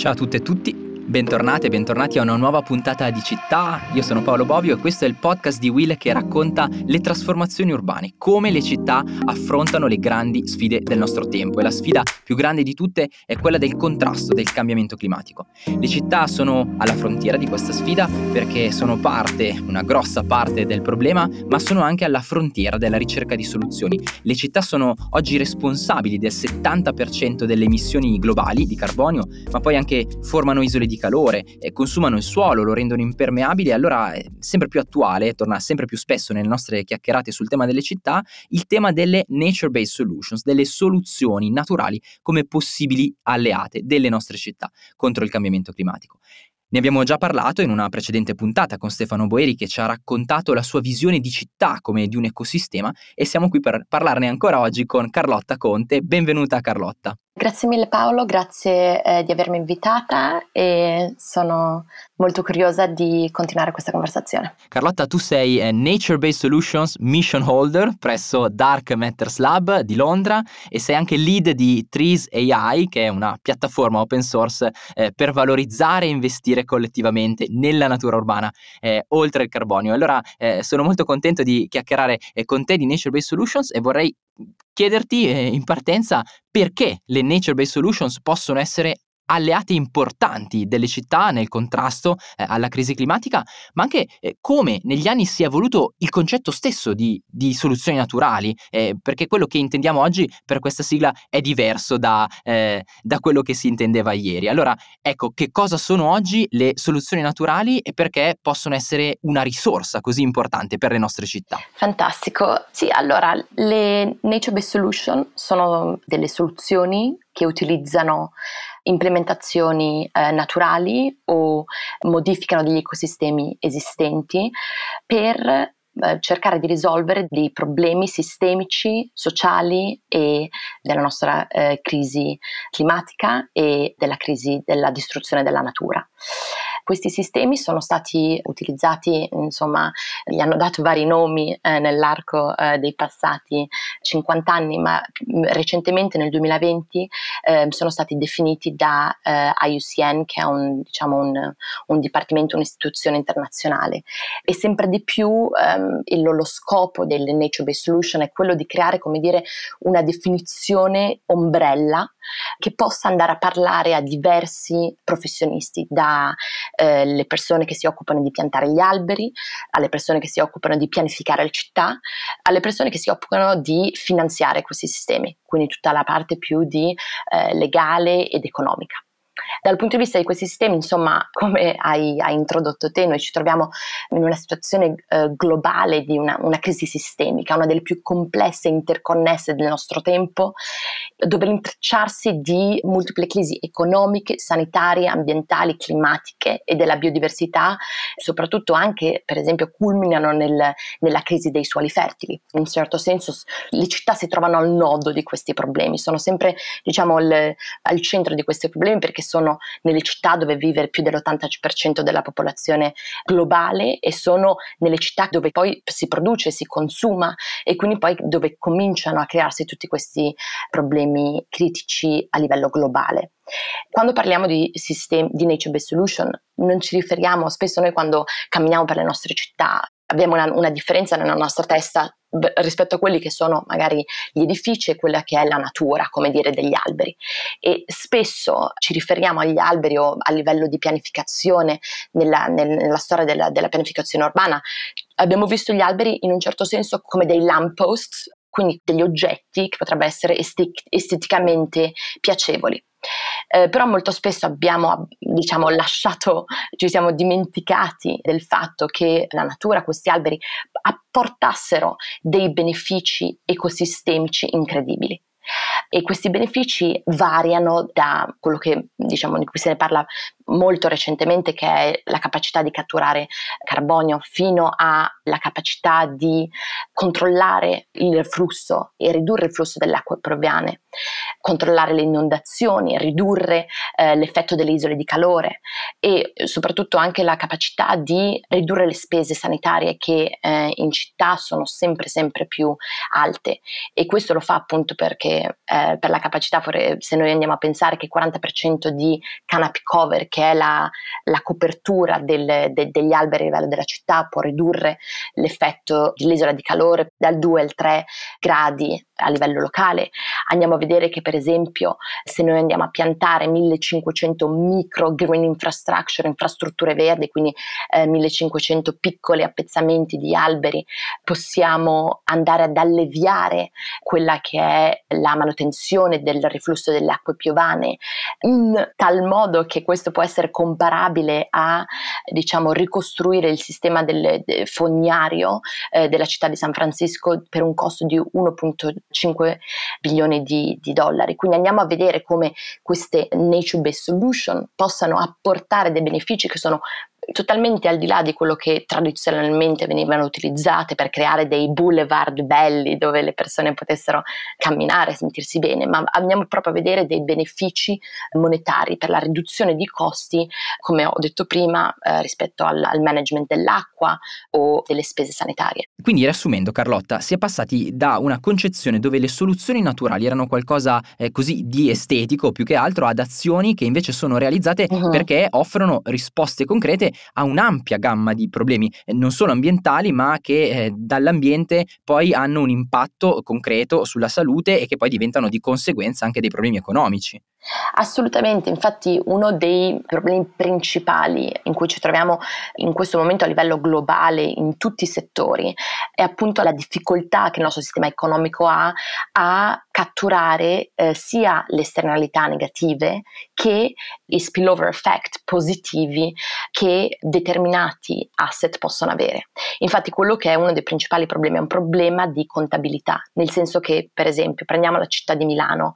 Ciao a tutte e tutti, bentornate e bentornati a una nuova puntata di Città. Io sono Paolo Bovio e questo è il podcast di Will che racconta le trasformazioni urbane, come le città affrontano le grandi sfide del nostro tempo. E la sfida più grande di tutte è quella del contrasto del cambiamento climatico. Le città sono alla frontiera di questa sfida perché sono parte, una grossa parte del problema, ma sono anche alla frontiera della ricerca di soluzioni. Le città sono oggi responsabili del 70% delle emissioni globali di carbonio, ma poi anche formano isole di calore, consumano il suolo, lo rendono impermeabile. Allora è sempre più attuale, torna sempre più spesso nelle nostre chiacchierate sul tema delle città, il tema delle nature-based solutions, delle soluzioni naturali come possibili alleate delle nostre città contro il cambiamento climatico. Ne abbiamo già parlato in una precedente puntata con Stefano Boeri, che ci ha raccontato la sua visione di città come di un ecosistema, e siamo qui per parlarne ancora oggi con Carlotta Conte. Benvenuta Carlotta. Grazie mille Paolo, grazie di avermi invitata e sono molto curiosa di continuare questa conversazione. Carlotta, tu sei Nature Based Solutions Mission Holder presso Dark Matters Lab di Londra e sei anche lead di Trees AI, che è una piattaforma open source per valorizzare e investire collettivamente nella natura urbana oltre il carbonio. Allora sono molto contento di chiacchierare con te di Nature Based Solutions e vorrei chiederti in partenza perché le nature-based solutions possono essere alleate importanti delle città nel contrasto alla crisi climatica, ma anche come negli anni si è evoluto il concetto stesso di soluzioni naturali, perché quello che intendiamo oggi per questa sigla è diverso da quello che si intendeva ieri. Allora, ecco, che cosa sono oggi le soluzioni naturali e perché possono essere una risorsa così importante per le nostre città? Fantastico. Sì, allora, le nature-based solution sono delle soluzioni che utilizzano implementazioni naturali o modificano degli ecosistemi esistenti per cercare di risolvere dei problemi sistemici, sociali e della nostra crisi climatica e della crisi della distruzione della natura. Questi sistemi sono stati utilizzati, insomma, gli hanno dato vari nomi nell'arco dei passati 50 anni, ma recentemente nel 2020 sono stati definiti da IUCN, che è un dipartimento, un'istituzione internazionale. E sempre di più lo scopo delle nature-based solution è quello di creare, come dire, una definizione ombrella che possa andare a parlare a diversi professionisti, da le persone che si occupano di piantare gli alberi, alle persone che si occupano di pianificare le città, alle persone che si occupano di finanziare questi sistemi, quindi tutta la parte più di legale ed economica. Dal punto di vista di questi sistemi, insomma, come hai introdotto te, noi ci troviamo in una situazione globale di una crisi sistemica, una delle più complesse e interconnesse del nostro tempo, dove l'intrecciarsi di multiple crisi economiche, sanitarie, ambientali, climatiche e della biodiversità, soprattutto anche, per esempio, culminano nella crisi dei suoli fertili. In un certo senso le città si trovano al nodo di questi problemi, sono sempre, diciamo, al centro di questi problemi, perché sono nelle città dove vive più dell'80% della popolazione globale e sono nelle città dove poi si produce, si consuma e quindi poi dove cominciano a crearsi tutti questi problemi critici a livello globale. Quando parliamo di sistemi di nature-based solution non ci riferiamo, spesso noi quando camminiamo per le nostre città abbiamo una differenza nella nostra testa rispetto a quelli che sono magari gli edifici e quella che è la natura, come dire, degli alberi, e spesso ci riferiamo agli alberi o a livello di pianificazione nella storia della pianificazione urbana abbiamo visto gli alberi in un certo senso come dei lampposts, quindi degli oggetti che potrebbero essere esteticamente piacevoli. Però molto spesso abbiamo, diciamo, ci siamo dimenticati del fatto che la natura, questi alberi, apportassero dei benefici ecosistemici incredibili. E questi benefici variano da quello che, diciamo, di cui se ne parla molto recentemente, che è la capacità di catturare carbonio, fino alla capacità di controllare il flusso e ridurre il flusso delle acque pluviali, controllare le inondazioni, ridurre l'effetto delle isole di calore, e soprattutto anche la capacità di ridurre le spese sanitarie che in città sono sempre più alte. E questo lo fa appunto perché per la capacità, se noi andiamo a pensare che il 40% di canopy cover, che è la copertura degli alberi a livello della città, può ridurre l'effetto dell'isola di calore dal 2 al 3 gradi a livello locale. Andiamo a vedere che, per esempio, se noi andiamo a piantare 1500 micro green infrastructure, infrastrutture verdi, quindi 1500 piccoli appezzamenti di alberi, possiamo andare ad alleviare quella che è la manutenzione del riflusso delle acque piovane, in tal modo che questo può essere comparabile a, diciamo, ricostruire il sistema del fognario della città di San Francisco per un costo di 1,5 milioni di dollari. Quindi andiamo a vedere come queste nature-based solution possano apportare dei benefici che sono totalmente al di là di quello che tradizionalmente venivano utilizzate per creare dei boulevard belli dove le persone potessero camminare, sentirsi bene, ma andiamo proprio a vedere dei benefici monetari per la riduzione di costi, come ho detto prima, rispetto al management dell'acqua o delle spese sanitarie. Quindi, riassumendo, Carlotta, si è passati da una concezione dove le soluzioni naturali erano qualcosa così di estetico più che altro, ad azioni che invece sono realizzate perché offrono risposte concrete a un'ampia gamma di problemi, non solo ambientali, ma che dall'ambiente poi hanno un impatto concreto sulla salute e che poi diventano di conseguenza anche dei problemi economici. Assolutamente, infatti uno dei problemi principali in cui ci troviamo in questo momento a livello globale, in tutti i settori, è appunto la difficoltà che il nostro sistema economico ha a catturare sia le esternalità negative che gli spillover effect positivi che determinati asset possono avere. Infatti quello che è uno dei principali problemi è un problema di contabilità, nel senso che, per esempio, prendiamo la città di Milano.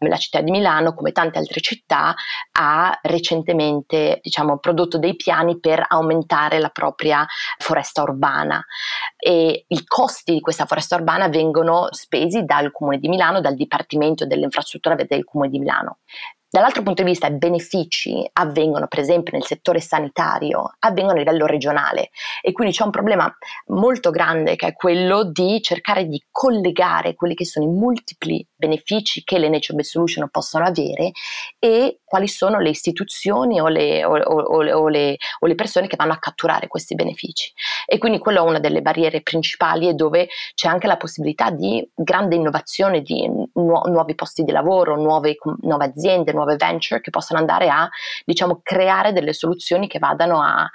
La città di Milano, come tante altre città, ha recentemente, diciamo, prodotto dei piani per aumentare la propria foresta urbana, e i costi di questa foresta urbana vengono spesi dal Comune di Milano, dal Dipartimento dell'Infrastruttura del Comune di Milano. Dall'altro punto di vista, i benefici avvengono, per esempio, nel settore sanitario, avvengono a livello regionale, e quindi c'è un problema molto grande che è quello di cercare di collegare quelli che sono i multipli benefici che le nature-based solution possono avere e quali sono le istituzioni o le persone che vanno a catturare questi benefici. E quindi quella è una delle barriere principali, e dove c'è anche la possibilità di grande innovazione, di nuovi posti di lavoro, nuove aziende, nuove venture che possano andare a, diciamo, creare delle soluzioni che vadano a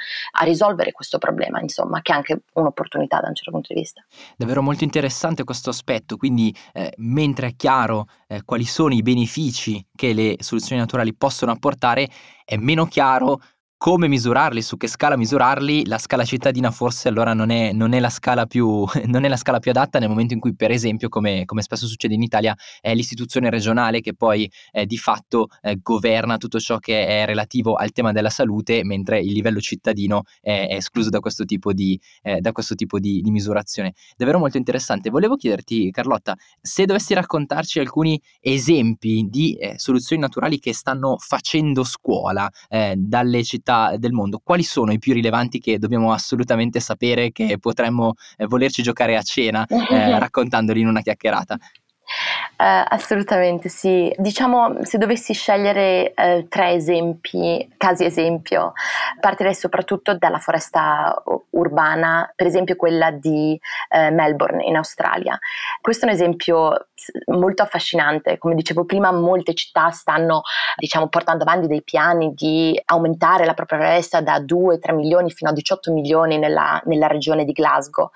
risolvere questo problema, insomma, che è anche un'opportunità da un certo punto di vista. Davvero molto interessante questo aspetto. Quindi mentre è chiaro quali sono i benefici che le soluzioni naturali possono apportare, è meno chiaro come misurarli, su che scala misurarli. La scala cittadina forse allora non è la scala più adatta, nel momento in cui, per esempio, come spesso succede in Italia, è l'istituzione regionale che poi di fatto governa tutto ciò che è relativo al tema della salute, mentre il livello cittadino è escluso da questo tipo di misurazione. Davvero molto interessante. Volevo chiederti, Carlotta, se dovessi raccontarci alcuni esempi di soluzioni naturali che stanno facendo scuola dalle città del mondo, quali sono i più rilevanti che dobbiamo assolutamente sapere, che potremmo volerci giocare a cena raccontandoli in una chiacchierata? Assolutamente sì. Diciamo, se dovessi scegliere tre esempi, casi esempio, partirei soprattutto dalla foresta urbana, per esempio quella di Melbourne in Australia. Questo è un esempio molto affascinante. Come dicevo prima, molte città stanno, diciamo, portando avanti dei piani di aumentare la propria foresta da 2-3 milioni fino a 18 milioni nella regione di Glasgow,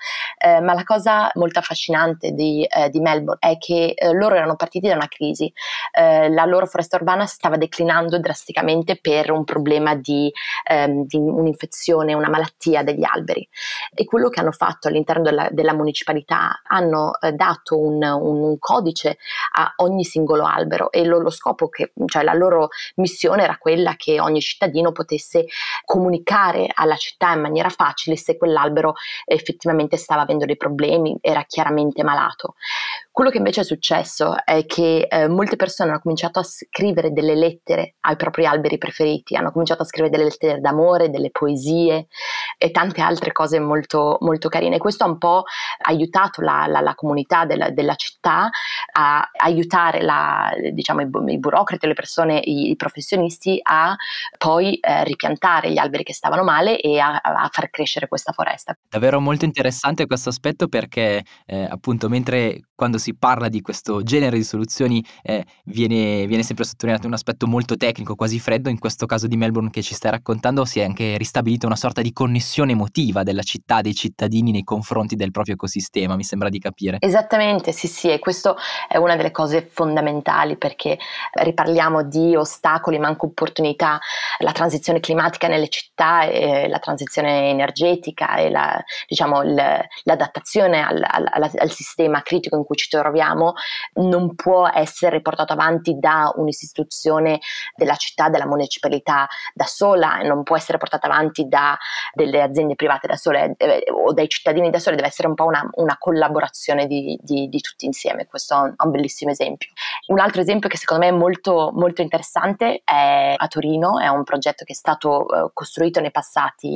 ma la cosa molto affascinante di Melbourne è che loro erano partiti da una crisi. La loro foresta urbana stava declinando drasticamente per un problema di un'infezione, una malattia degli alberi, e quello che hanno fatto all'interno della municipalità, hanno dato un costo codice a ogni singolo albero, e lo scopo, cioè la loro missione era quella che ogni cittadino potesse comunicare alla città in maniera facile se quell'albero effettivamente stava avendo dei problemi, era chiaramente malato. Quello che invece è successo è che molte persone hanno cominciato a scrivere delle lettere ai propri alberi preferiti, hanno cominciato a scrivere delle lettere d'amore, delle poesie e tante altre cose molto, molto carine. Questo ha un po' aiutato la comunità della città a aiutare diciamo, i burocrati, le persone, i professionisti a poi ripiantare gli alberi che stavano male e a far crescere questa foresta. Davvero molto interessante questo aspetto, perché appunto mentre quando si parla di questo genere di soluzioni viene sempre sottolineato un aspetto molto tecnico, quasi freddo. In questo caso di Melbourne che ci stai raccontando si è anche ristabilita una sorta di connessione emotiva della città, dei cittadini nei confronti del proprio ecosistema, mi sembra di capire. Esattamente, sì, e questo è una delle cose fondamentali, perché riparliamo di ostacoli ma anche opportunità. La transizione climatica nelle città, la transizione energetica e l'adattazione al sistema critico in cui ci troviamo non può essere portato avanti da un'istituzione della città, della municipalità da sola, non può essere portata avanti da delle aziende private da sole o dai cittadini da sole, deve essere un po' una collaborazione di tutti insieme. Questo è un bellissimo esempio. Un altro esempio che secondo me è molto, molto interessante è a Torino, è un progetto che è stato costruito nei passati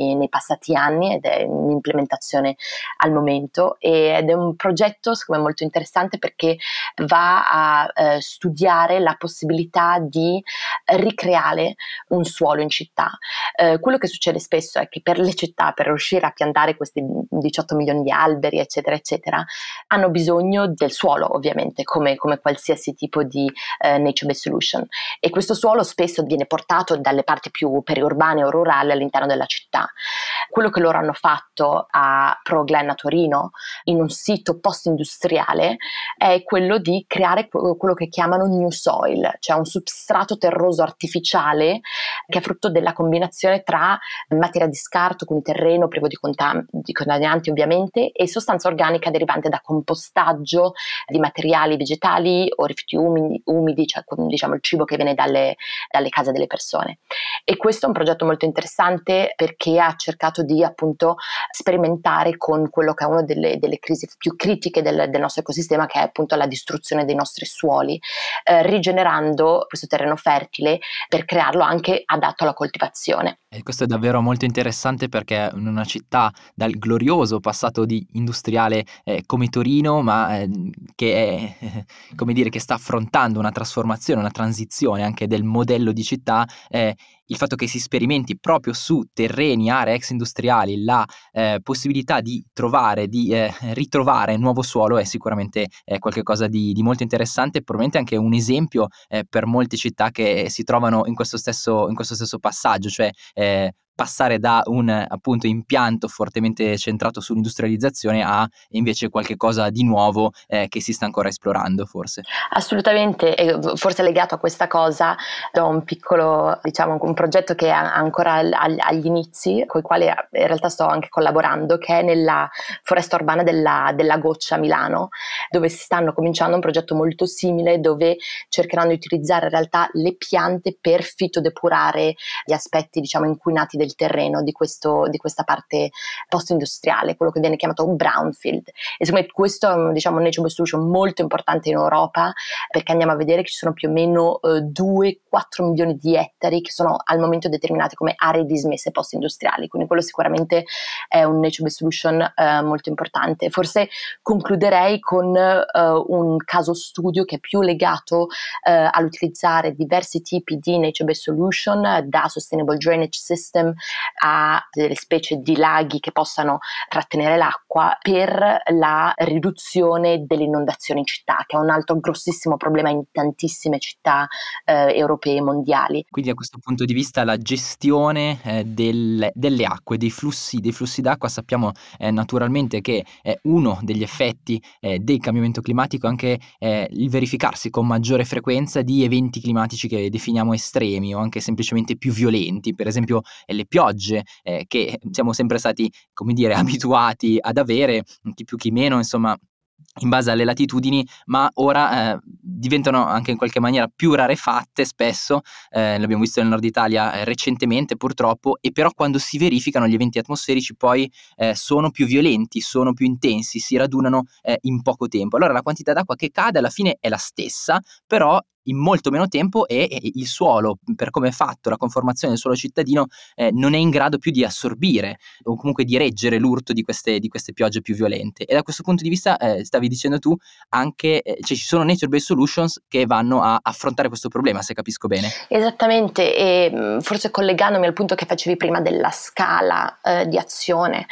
anni ed è in implementazione al momento, ed è un progetto secondo me molto interessante perché va a studiare la possibilità di ricreare un suolo in città. Quello che succede spesso è che per le città, per riuscire a piantare questi 18 milioni di alberi eccetera eccetera, hanno bisogno del suolo, ovviamente, come qualsiasi tipo di nature-based solution, e questo suolo spesso viene portato dalle parti più periurbane o rurali all'interno della città. Quello che loro hanno fatto a Pro Glen a Torino, in un sito post-industriale, è quello di creare quello che chiamano new soil, cioè un substrato terroso artificiale che è frutto della combinazione tra materia di scarto, quindi terreno privo di contaminanti ovviamente, e sostanza organica derivante da compostaggio di materiali vegetali o rifiuti umidi, cioè diciamo il cibo che viene dalle case delle persone. E questo è un progetto molto interessante perché ha cercato di appunto sperimentare con quello che è una delle crisi più critiche del nostro ecosistema, che è appunto la distruzione dei nostri suoli, rigenerando questo terreno fertile per crearlo anche adatto alla coltivazione. E questo è davvero molto interessante, perché in una città dal glorioso passato di industriale come Torino, ma che è, come dire, che sta affrontando una trasformazione, una transizione anche del modello di città, il fatto che si sperimenti proprio su terreni, aree ex industriali, la possibilità di trovare, di ritrovare nuovo suolo è sicuramente qualcosa di molto interessante, probabilmente anche un esempio per molte città che si trovano in questo stesso passaggio, cioè passare da un appunto impianto fortemente centrato sull'industrializzazione a invece qualche cosa di nuovo che si sta ancora esplorando forse. Assolutamente, e forse legato a questa cosa do un piccolo, diciamo, un progetto che è ancora agli inizi, con il quale in realtà sto anche collaborando, che è nella foresta urbana della Goccia Milano, dove si stanno cominciando un progetto molto simile, dove cercheranno di utilizzare in realtà le piante per fitodepurare gli aspetti, diciamo, inquinati del terreno di questa parte post-industriale, quello che viene chiamato brownfield. E secondo me questo è, diciamo, un nature-based solution molto importante in Europa, perché andiamo a vedere che ci sono più o meno 2-4 milioni di ettari che sono al momento determinate come aree dismesse post-industriali, quindi quello sicuramente è un nature-based solution molto importante. Forse concluderei con un caso studio che è più legato all'utilizzare diversi tipi di nature-based solution, da sustainable drainage system a delle specie di laghi che possano trattenere l'acqua, per la riduzione delle inondazioni in città, che è un altro grossissimo problema in tantissime città europee e mondiali. Quindi a questo punto di vista la gestione delle acque, dei flussi d'acqua, sappiamo naturalmente che è uno degli effetti del cambiamento climatico, anche il verificarsi con maggiore frequenza di eventi climatici che definiamo estremi o anche semplicemente più violenti, per esempio le piogge che siamo sempre stati, come dire, abituati ad avere, chi più chi meno, insomma in base alle latitudini, ma ora diventano anche in qualche maniera più rarefatte spesso, l'abbiamo visto nel nord Italia recentemente purtroppo, e però quando si verificano gli eventi atmosferici poi sono più violenti, sono più intensi, si radunano in poco tempo. Allora la quantità d'acqua che cade alla fine è la stessa, però in molto meno tempo, e il suolo, per come è fatto, la conformazione del suolo cittadino non è in grado più di assorbire o comunque di reggere l'urto di queste piogge più violente. E da questo punto di vista, stavi dicendo tu, anche ci sono nature based solutions che vanno a affrontare questo problema, se capisco bene. Esattamente, e forse collegandomi al punto che facevi prima della scala di azione,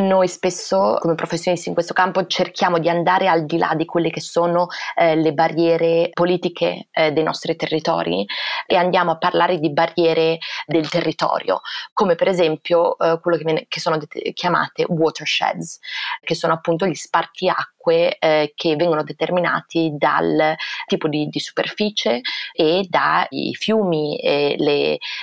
noi spesso come professionisti in questo campo cerchiamo di andare al di là di quelle che sono le barriere politiche dei nostri territori, e andiamo a parlare di barriere del territorio, come per esempio quello che sono chiamate watersheds, che sono appunto gli spartiacque che vengono determinati dal tipo di superficie e dai fiumi e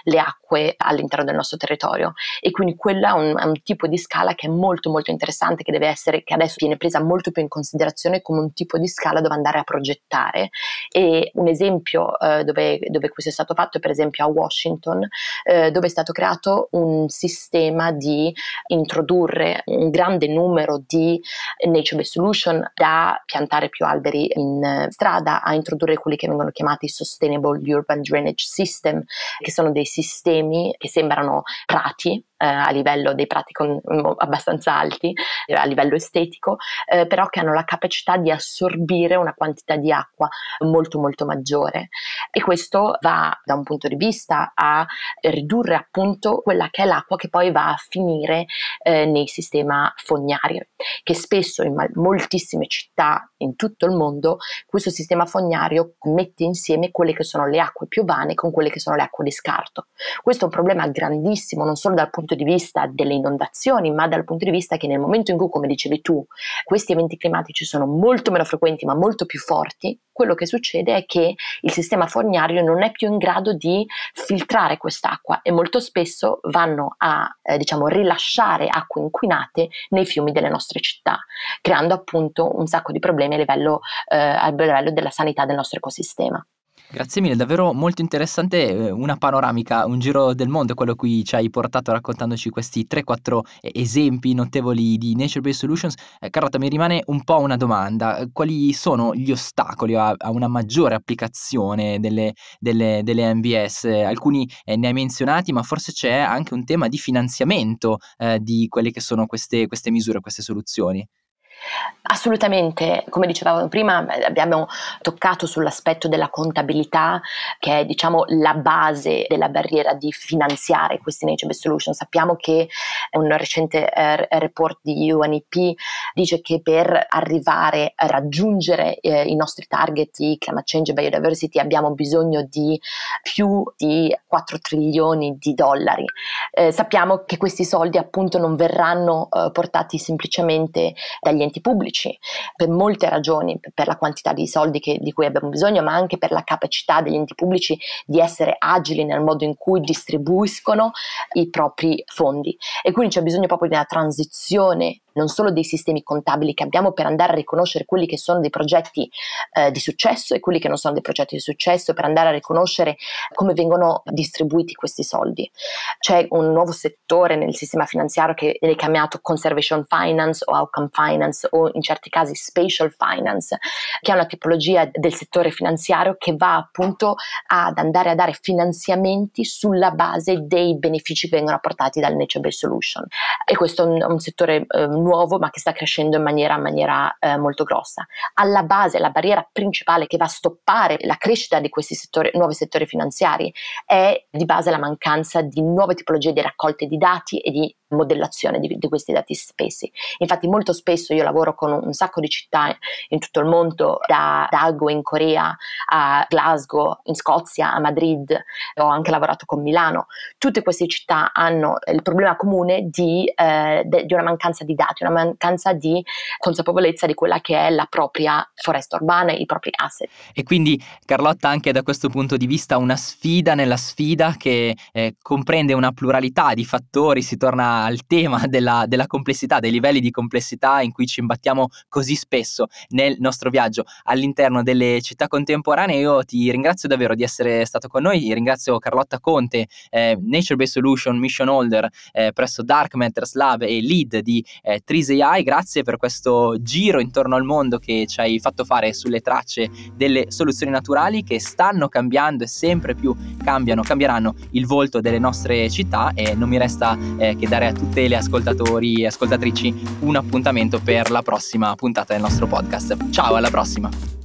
le acque all'interno del nostro territorio. E quindi quello è un tipo di scala che è molto molto interessante, che deve essere, che adesso viene presa molto più in considerazione come un tipo di scala dove andare a progettare. E un esempio dove questo è stato fatto è per esempio a Washington, dove è stato creato un sistema di introdurre un grande numero di nature-based solution, da piantare più alberi in strada a introdurre quelli che vengono chiamati Sustainable Urban Drainage System, che sono dei sistemi che sembrano prati, a livello dei prati abbastanza alti, a livello estetico, però che hanno la capacità di assorbire una quantità di acqua molto molto maggiore. E questo va da un punto di vista a ridurre appunto quella che è l'acqua che poi va a finire nei sistema fognario, che spesso in moltissime città in tutto il mondo questo sistema fognario mette insieme quelle che sono le acque piovane con quelle che sono le acque di scarto. Questo è un problema grandissimo, non solo dal punto di vista delle inondazioni, ma dal punto di vista che nel momento in cui, come dicevi tu, questi eventi climatici sono molto meno frequenti ma molto più forti, quello che succede è che il sistema fognario non è più in grado di filtrare quest'acqua, e molto spesso vanno a rilasciare acque inquinate nei fiumi delle nostre città, creando appunto un sacco di problemi a livello della sanità del nostro ecosistema. Grazie mille, davvero molto interessante, una panoramica, un giro del mondo quello a cui ci hai portato raccontandoci questi 3-4 esempi notevoli di nature-based solutions. Carlotta, mi rimane un po' una domanda: quali sono gli ostacoli a una maggiore applicazione delle MBS? Alcuni ne hai menzionati, ma forse c'è anche un tema di finanziamento di quelle che sono queste misure, queste soluzioni. Assolutamente, come dicevamo prima, abbiamo toccato sull'aspetto della contabilità, che è la base della barriera di finanziare questi nature-based solution. Sappiamo che un recente report di UNEP dice che per arrivare a raggiungere i nostri target di climate change e biodiversity abbiamo bisogno di più di 4 trilioni di dollari. Sappiamo che questi soldi appunto non verranno portati semplicemente dagli enti pubblici, per molte ragioni, per la quantità di soldi di cui abbiamo bisogno, ma anche per la capacità degli enti pubblici di essere agili nel modo in cui distribuiscono i propri fondi. E quindi c'è bisogno proprio di una transizione, non solo dei sistemi contabili che abbiamo, per andare a riconoscere quelli che sono dei progetti di successo e quelli che non sono dei progetti di successo, per andare a riconoscere come vengono distribuiti questi soldi. C'è un nuovo settore nel sistema finanziario che è chiamato conservation finance o outcome finance, o in certi casi spatial finance, che è una tipologia del settore finanziario che va appunto ad andare a dare finanziamenti sulla base dei benefici che vengono apportati dal nature-based solution. E questo è un settore nuovo, ma che sta crescendo in maniera molto grossa. Alla base, la barriera principale che va a stoppare la crescita di questi nuovi settori finanziari è di base la mancanza di nuove tipologie di raccolte di dati e di modellazione di questi dati spessi. Infatti molto spesso io lavoro con un sacco di città in tutto il mondo, da Daegu in Corea a Glasgow in Scozia a Madrid, ho anche lavorato con Milano. Tutte queste città hanno il problema comune di una mancanza di dati, una mancanza di consapevolezza di quella che è la propria foresta urbana e i propri asset. E quindi, Carlotta, anche da questo punto di vista una sfida nella sfida che comprende una pluralità di fattori, si torna al tema della complessità, dei livelli di complessità in cui ci imbattiamo così spesso nel nostro viaggio all'interno delle città contemporanee. Io ti ringrazio davvero di essere stato con noi, ringrazio Carlotta Conte, Nature Based Solution Mission Holder presso Dark Matters Lab e lead di Trees AI. Grazie per questo giro intorno al mondo che ci hai fatto fare sulle tracce delle soluzioni naturali che stanno cambiando e sempre più cambieranno il volto delle nostre città, e non mi resta che dare a tutte le ascoltatori e ascoltatrici un appuntamento per la prossima puntata del nostro podcast. Ciao, alla prossima!